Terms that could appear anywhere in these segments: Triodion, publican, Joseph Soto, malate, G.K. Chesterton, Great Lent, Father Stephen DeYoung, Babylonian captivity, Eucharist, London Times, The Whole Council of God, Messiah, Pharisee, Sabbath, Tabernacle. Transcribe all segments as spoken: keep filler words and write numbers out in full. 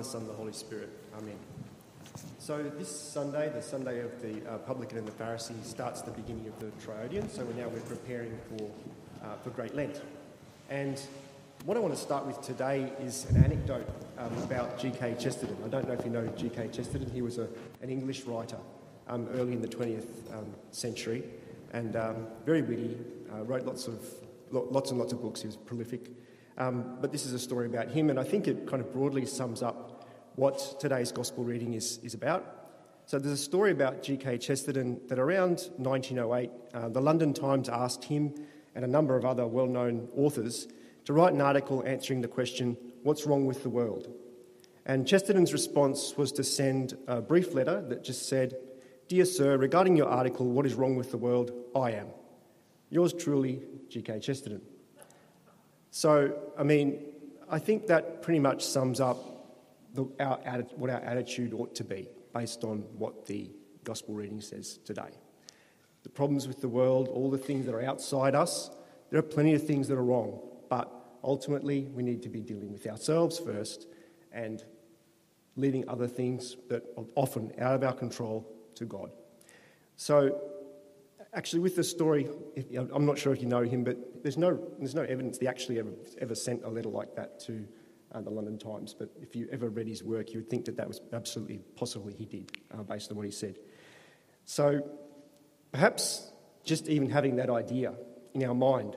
the Son, and the Holy Spirit. Amen. So this Sunday, the Sunday of the uh, Publican and the Pharisee, starts the beginning of the Triodion, so we're now we're preparing for, uh, for Great Lent. And what I want to start with today is an anecdote um, about G K Chesterton. I don't know if you know G K Chesterton. He was a, an English writer um, early in the twentieth um, century, and um, very witty, uh, wrote lots of lots and lots of books. He was prolific. Um, but this is a story about him, and I think it kind of broadly sums up what today's gospel reading is, is about. So there's a story about G K Chesterton that around nineteen oh eight, uh, the London Times asked him and a number of other well-known authors to write an article answering the question, what's wrong with the world? And Chesterton's response was to send a brief letter that just said, Dear Sir, regarding your article, What is Wrong with the World? I am. Yours truly, G K Chesterton. So, I mean, I think that pretty much sums up the, our, what our attitude ought to be based on what the gospel reading says today. The problems with the world, all the things that are outside us, there are plenty of things that are wrong, but ultimately we need to be dealing with ourselves first and leaving other things that are often out of our control to God. So, actually, with the story, if, I'm not sure if you know him, but there's no there's no evidence he actually ever ever sent a letter like that to uh, the London Times. But if you ever read his work, you would think that that was absolutely possibly he did, uh, based on what he said. So perhaps just even having that idea in our mind,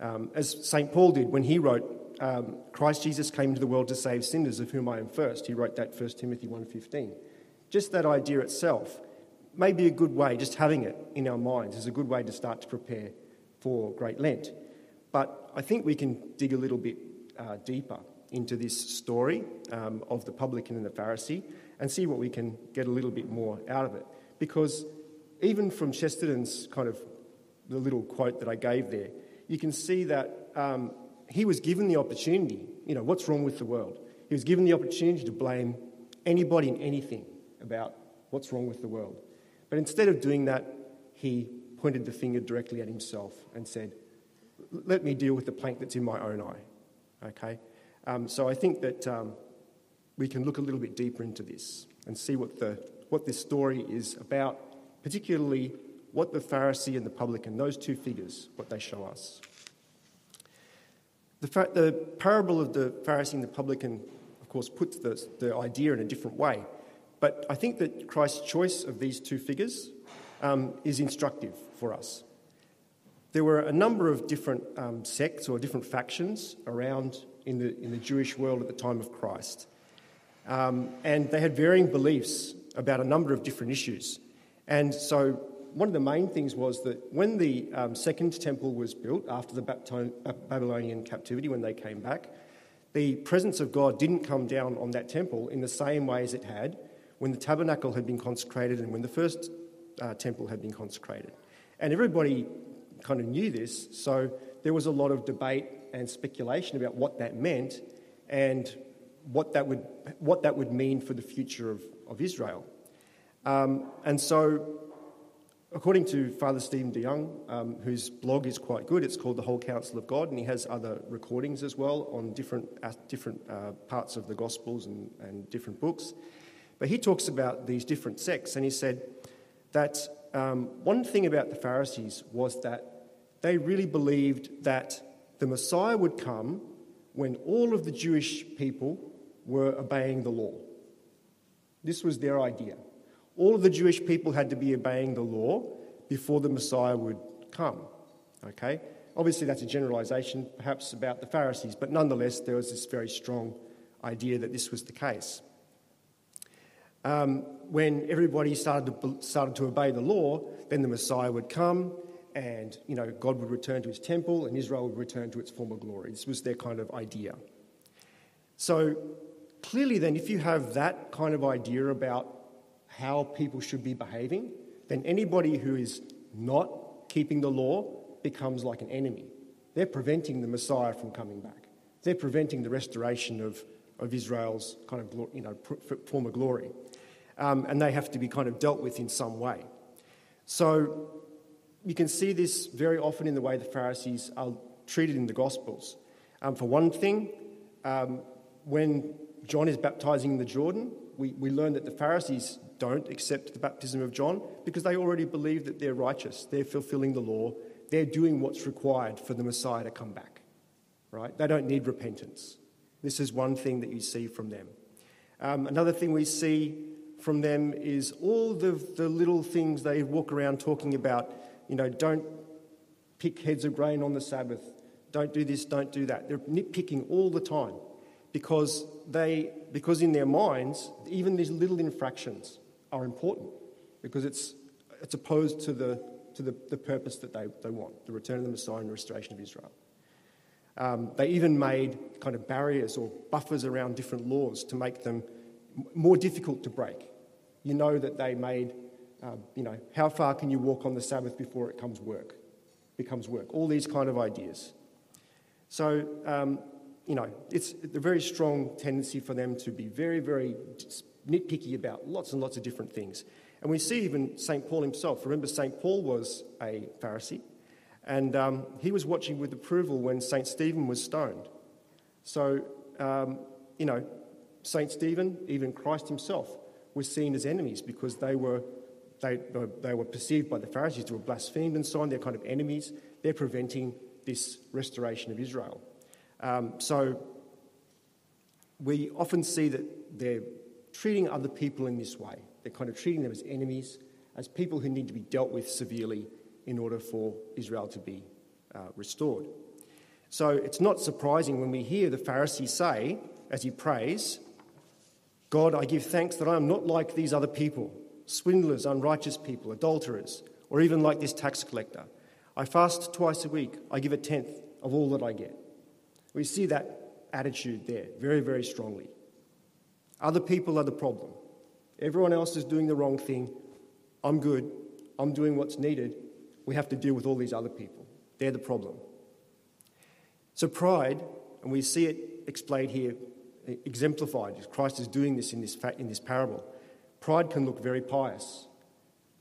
um, as Saint Paul did when he wrote, um, Christ Jesus came into the world to save sinners, of whom I am first. He wrote that First Timothy one fifteen. Just that idea itself may be a good way, just having it in our minds is a good way to start to prepare for Great Lent. But I think we can dig a little bit uh, deeper into this story um, of the publican and the Pharisee and see what we can get a little bit more out of it. Because even from Chesterton's kind of the little quote that I gave there, you can see that um, he was given the opportunity, you know, what's wrong with the world? He was given the opportunity to blame anybody and anything about what's wrong with the world. But instead of doing that, he pointed the finger directly at himself and said, let me deal with the plank that's in my own eye, okay? Um, so I think that um, we can look a little bit deeper into this and see what the what this story is about, particularly what the Pharisee and the publican, those two figures, what they show us. The, fa- the parable of the Pharisee and the publican, of course, puts the, the idea in a different way. But I think that Christ's choice of these two figures um, is instructive for us. There were a number of different um, sects or different factions around in the in the Jewish world at the time of Christ. Um, and they had varying beliefs about a number of different issues. And so one of the main things was that when the um, Second Temple was built after the Bapti- Babylonian captivity, when they came back, the presence of God didn't come down on that temple in the same way as it had when the tabernacle had been consecrated and when the first uh, temple had been consecrated. And everybody kind of knew this, so there was a lot of debate and speculation about what that meant and what that would what that would mean for the future of, of Israel. Um, and so, according to Father Stephen DeYoung, um, whose blog is quite good, it's called The Whole Council of God, and he has other recordings as well on different, uh, different uh, parts of the Gospels and, and different books. But he talks about these different sects, and he said that um, one thing about the Pharisees was that they really believed that the Messiah would come when all of the Jewish people were obeying the law. This was their idea. All of the Jewish people had to be obeying the law before the Messiah would come. Okay? Obviously, that's a generalization, perhaps, about the Pharisees, but nonetheless, there was this very strong idea that this was the case. Um, when everybody started to, started to obey the law, then the Messiah would come and, you know, God would return to his temple and Israel would return to its former glory. This was their kind of idea. So clearly then, if you have that kind of idea about how people should be behaving, then anybody who is not keeping the law becomes like an enemy. They're preventing the Messiah from coming back. They're preventing the restoration of, of Israel's kind of, you know, former glory. Um, and they have to be kind of dealt with in some way. So you can see this very often in the way the Pharisees are treated in the Gospels. Um, for one thing, um, when John is baptizing in the Jordan. We, we learn that the Pharisees don't accept the baptism of John because they already believe that they're righteous, they're fulfilling the law, they're doing what's required for the Messiah to come back, right? They don't need repentance. This is one thing that you see from them. Um, another thing we see from them is all the, the little things they walk around talking about, you know, don't pick heads of grain on the Sabbath, don't do this, don't do that. They're nitpicking all the time because they, because in their minds, even these little infractions are important because it's it's opposed to the to the, the purpose that they, they want, the return of the Messiah and the restoration of Israel. Um, they even made kind of barriers or buffers around different laws to make them more difficult to break. You know that they made, uh, you know, how far can you walk on the Sabbath before it comes work, becomes work, all these kind of ideas. So, um, you know, it's a very strong tendency for them to be very, very nitpicky about lots and lots of different things. And we see even Saint Paul himself. Remember, Saint Paul was a Pharisee, and um, he was watching with approval when Saint Stephen was stoned. So, um, you know, Saint Stephen, even Christ himself, were seen as enemies because they were they, they were perceived by the Pharisees to have blasphemed and so on. They're kind of enemies. They're preventing this restoration of Israel. Um, so we often see that they're treating other people in this way. They're kind of treating them as enemies, as people who need to be dealt with severely in order for Israel to be uh, restored. So it's not surprising when we hear the Pharisee say, as he prays, God, I give thanks that I am not like these other people, swindlers, unrighteous people, adulterers, or even like this tax collector. I fast twice a week. I give a tenth of all that I get. We see that attitude there very, very strongly. Other people are the problem. Everyone else is doing the wrong thing. I'm good. I'm doing what's needed. We have to deal with all these other people. They're the problem. So pride, and we see it explained here, exemplified, as Christ is doing this in this fa- in this parable. Pride can look very pious.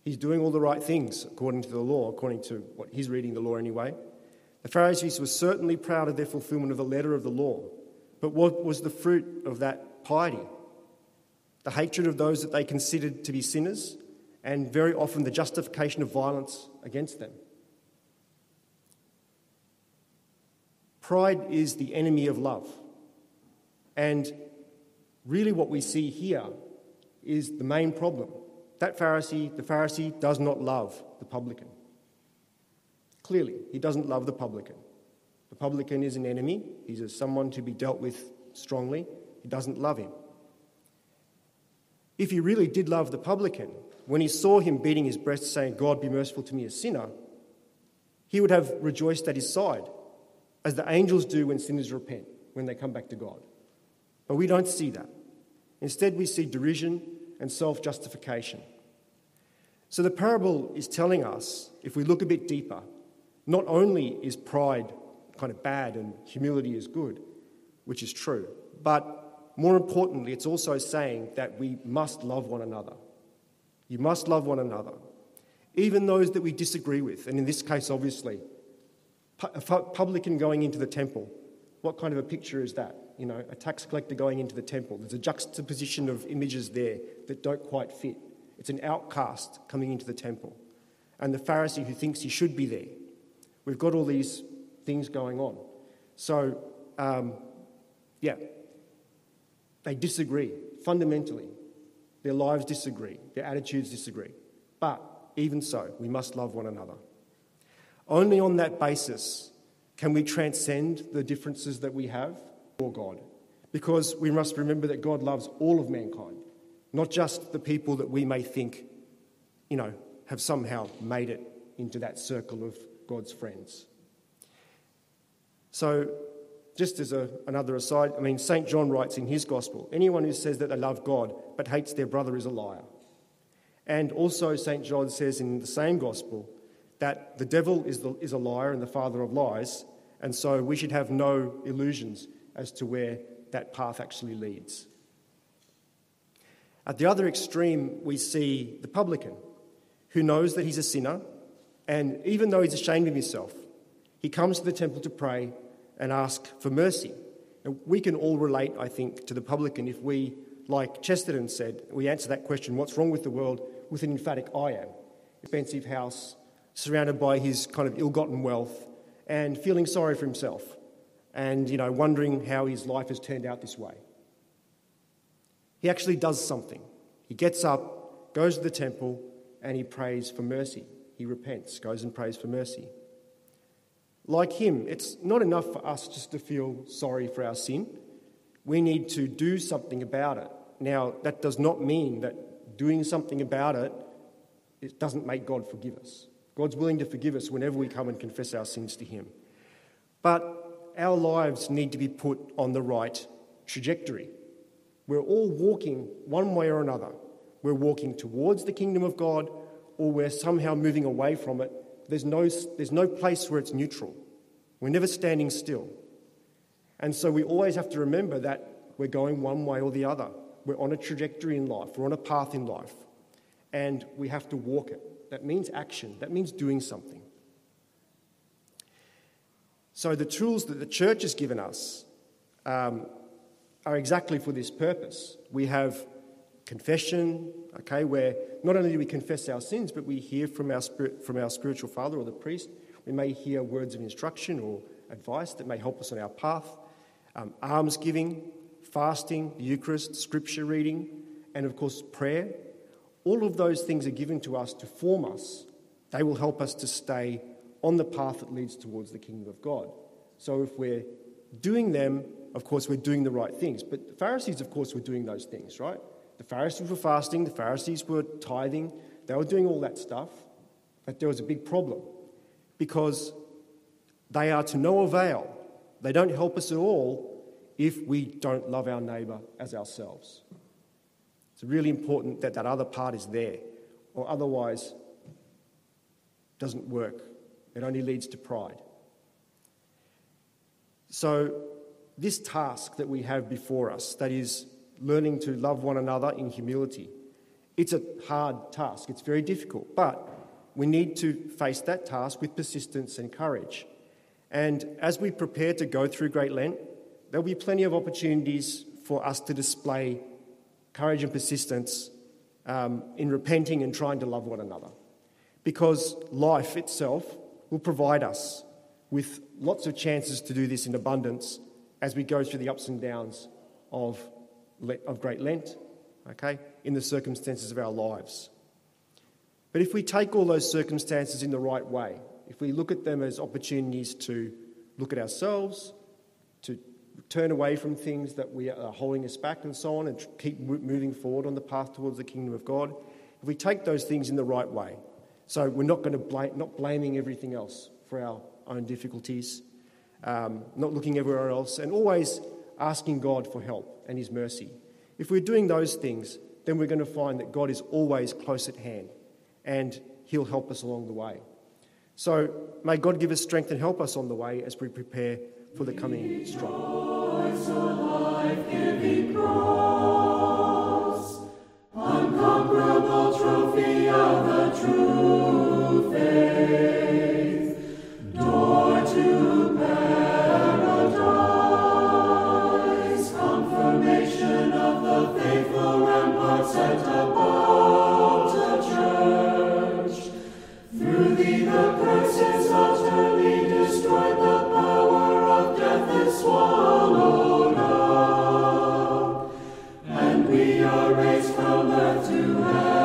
He's doing all the right things according to the law, according to what he's reading the law anyway. The Pharisees were certainly proud of their fulfillment of the letter of the law, but what was the fruit of that piety? The hatred of those that they considered to be sinners, and very often the justification of violence against them. Pride is the enemy of love. And really what we see here is the main problem. That Pharisee, the Pharisee does not love the publican. Clearly, he doesn't love the publican. The publican is an enemy. He's someone to be dealt with strongly. He doesn't love him. If he really did love the publican, when he saw him beating his breast saying, God, be merciful to me, a sinner, he would have rejoiced at his side, as the angels do when sinners repent, when they come back to God. But we don't see that. Instead, we see derision and self-justification. So the parable is telling us, if we look a bit deeper, not only is pride kind of bad and humility is good, which is true, but more importantly, it's also saying that we must love one another. You must love one another, even those that we disagree with. And in this case, obviously, a publican going into the temple, what kind of a picture is that? You know, a tax collector going into the temple. There's a juxtaposition of images there that don't quite fit. It's an outcast coming into the temple. And the Pharisee who thinks he should be there. We've got all these things going on. So, um, yeah, they disagree fundamentally. Their lives disagree. Their attitudes disagree. But even so, we must love one another. Only on that basis can we transcend the differences that we have for God, because we must remember that God loves all of mankind, not just the people that we may think, you know, have somehow made it into that circle of God's friends. So, just as a, another aside, I mean, Saint John writes in his gospel, anyone who says that they love God but hates their brother is a liar. And also Saint John says in the same gospel that the devil is, the, is a liar and the father of lies, and so we should have no illusions as to where that path actually leads. At the other extreme, we see the publican, who knows that he's a sinner, and even though he's ashamed of himself, he comes to the temple to pray and ask for mercy. And we can all relate, I think, to the publican if we, like Chesterton said, we answer that question, what's wrong with the world, with an emphatic I am. Expensive house, surrounded by his kind of ill-gotten wealth, and feeling sorry for himself, and, you know, wondering how his life has turned out this way. He actually does something. He gets up, goes to the temple, and he prays for mercy. He repents, goes and prays for mercy. Like him, it's not enough for us just to feel sorry for our sin. We need to do something about it. Now, that does not mean that doing something about it, it doesn't make God forgive us. God's willing to forgive us whenever we come and confess our sins to him. But our lives need to be put on the right trajectory. We're all walking one way or another. We're walking towards the kingdom of God, or we're somehow moving away from it. There's no, there's no place where it's neutral. We're never standing still. And so we always have to remember that we're going one way or the other. We're on a trajectory in life. We're on a path in life. And we have to walk it. That means action. That means doing something. So the tools that the church has given us um, are exactly for this purpose. We have confession, okay, where not only do we confess our sins, but we hear from our spirit, from our spiritual father or the priest. We may hear words of instruction or advice that may help us on our path. Um, almsgiving, fasting, the Eucharist, scripture reading, and of course prayer. All of those things are given to us to form us. They will help us to stay on the path that leads towards the kingdom of God. So if we're doing them, of course, we're doing the right things. But the Pharisees, of course, were doing those things, right? The Pharisees were fasting, the Pharisees were tithing, they were doing all that stuff, but there was a big problem because they are to no avail. They don't help us at all if we don't love our neighbour as ourselves. It's really important that that other part is there, or otherwise it doesn't work. It only leads to pride. So this task that we have before us, that is learning to love one another in humility. It's a hard task. It's very difficult. But we need to face that task with persistence and courage. And as we prepare to go through Great Lent, there'll be plenty of opportunities for us to display courage and persistence um, in repenting and trying to love one another. Because life itself will provide us with lots of chances to do this in abundance as we go through the ups and downs of of Great Lent, okay, in the circumstances of our lives. But if we take all those circumstances in the right way, if we look at them as opportunities to look at ourselves, to turn away from things that we are holding us back and so on, and keep moving forward on the path towards the kingdom of God, if we take those things in the right way, so we're not going to blame, not blaming everything else for our own difficulties, um, not looking everywhere else, and always asking God for help and his mercy. If we're doing those things, then we're going to find that God is always close at hand and he'll help us along the way. So may God give us strength and help us on the way as we prepare for the coming struggle. Set above the church. Through thee the curse is utterly destroyed, the power of death is swallowed up, and we are raised from earth to heaven.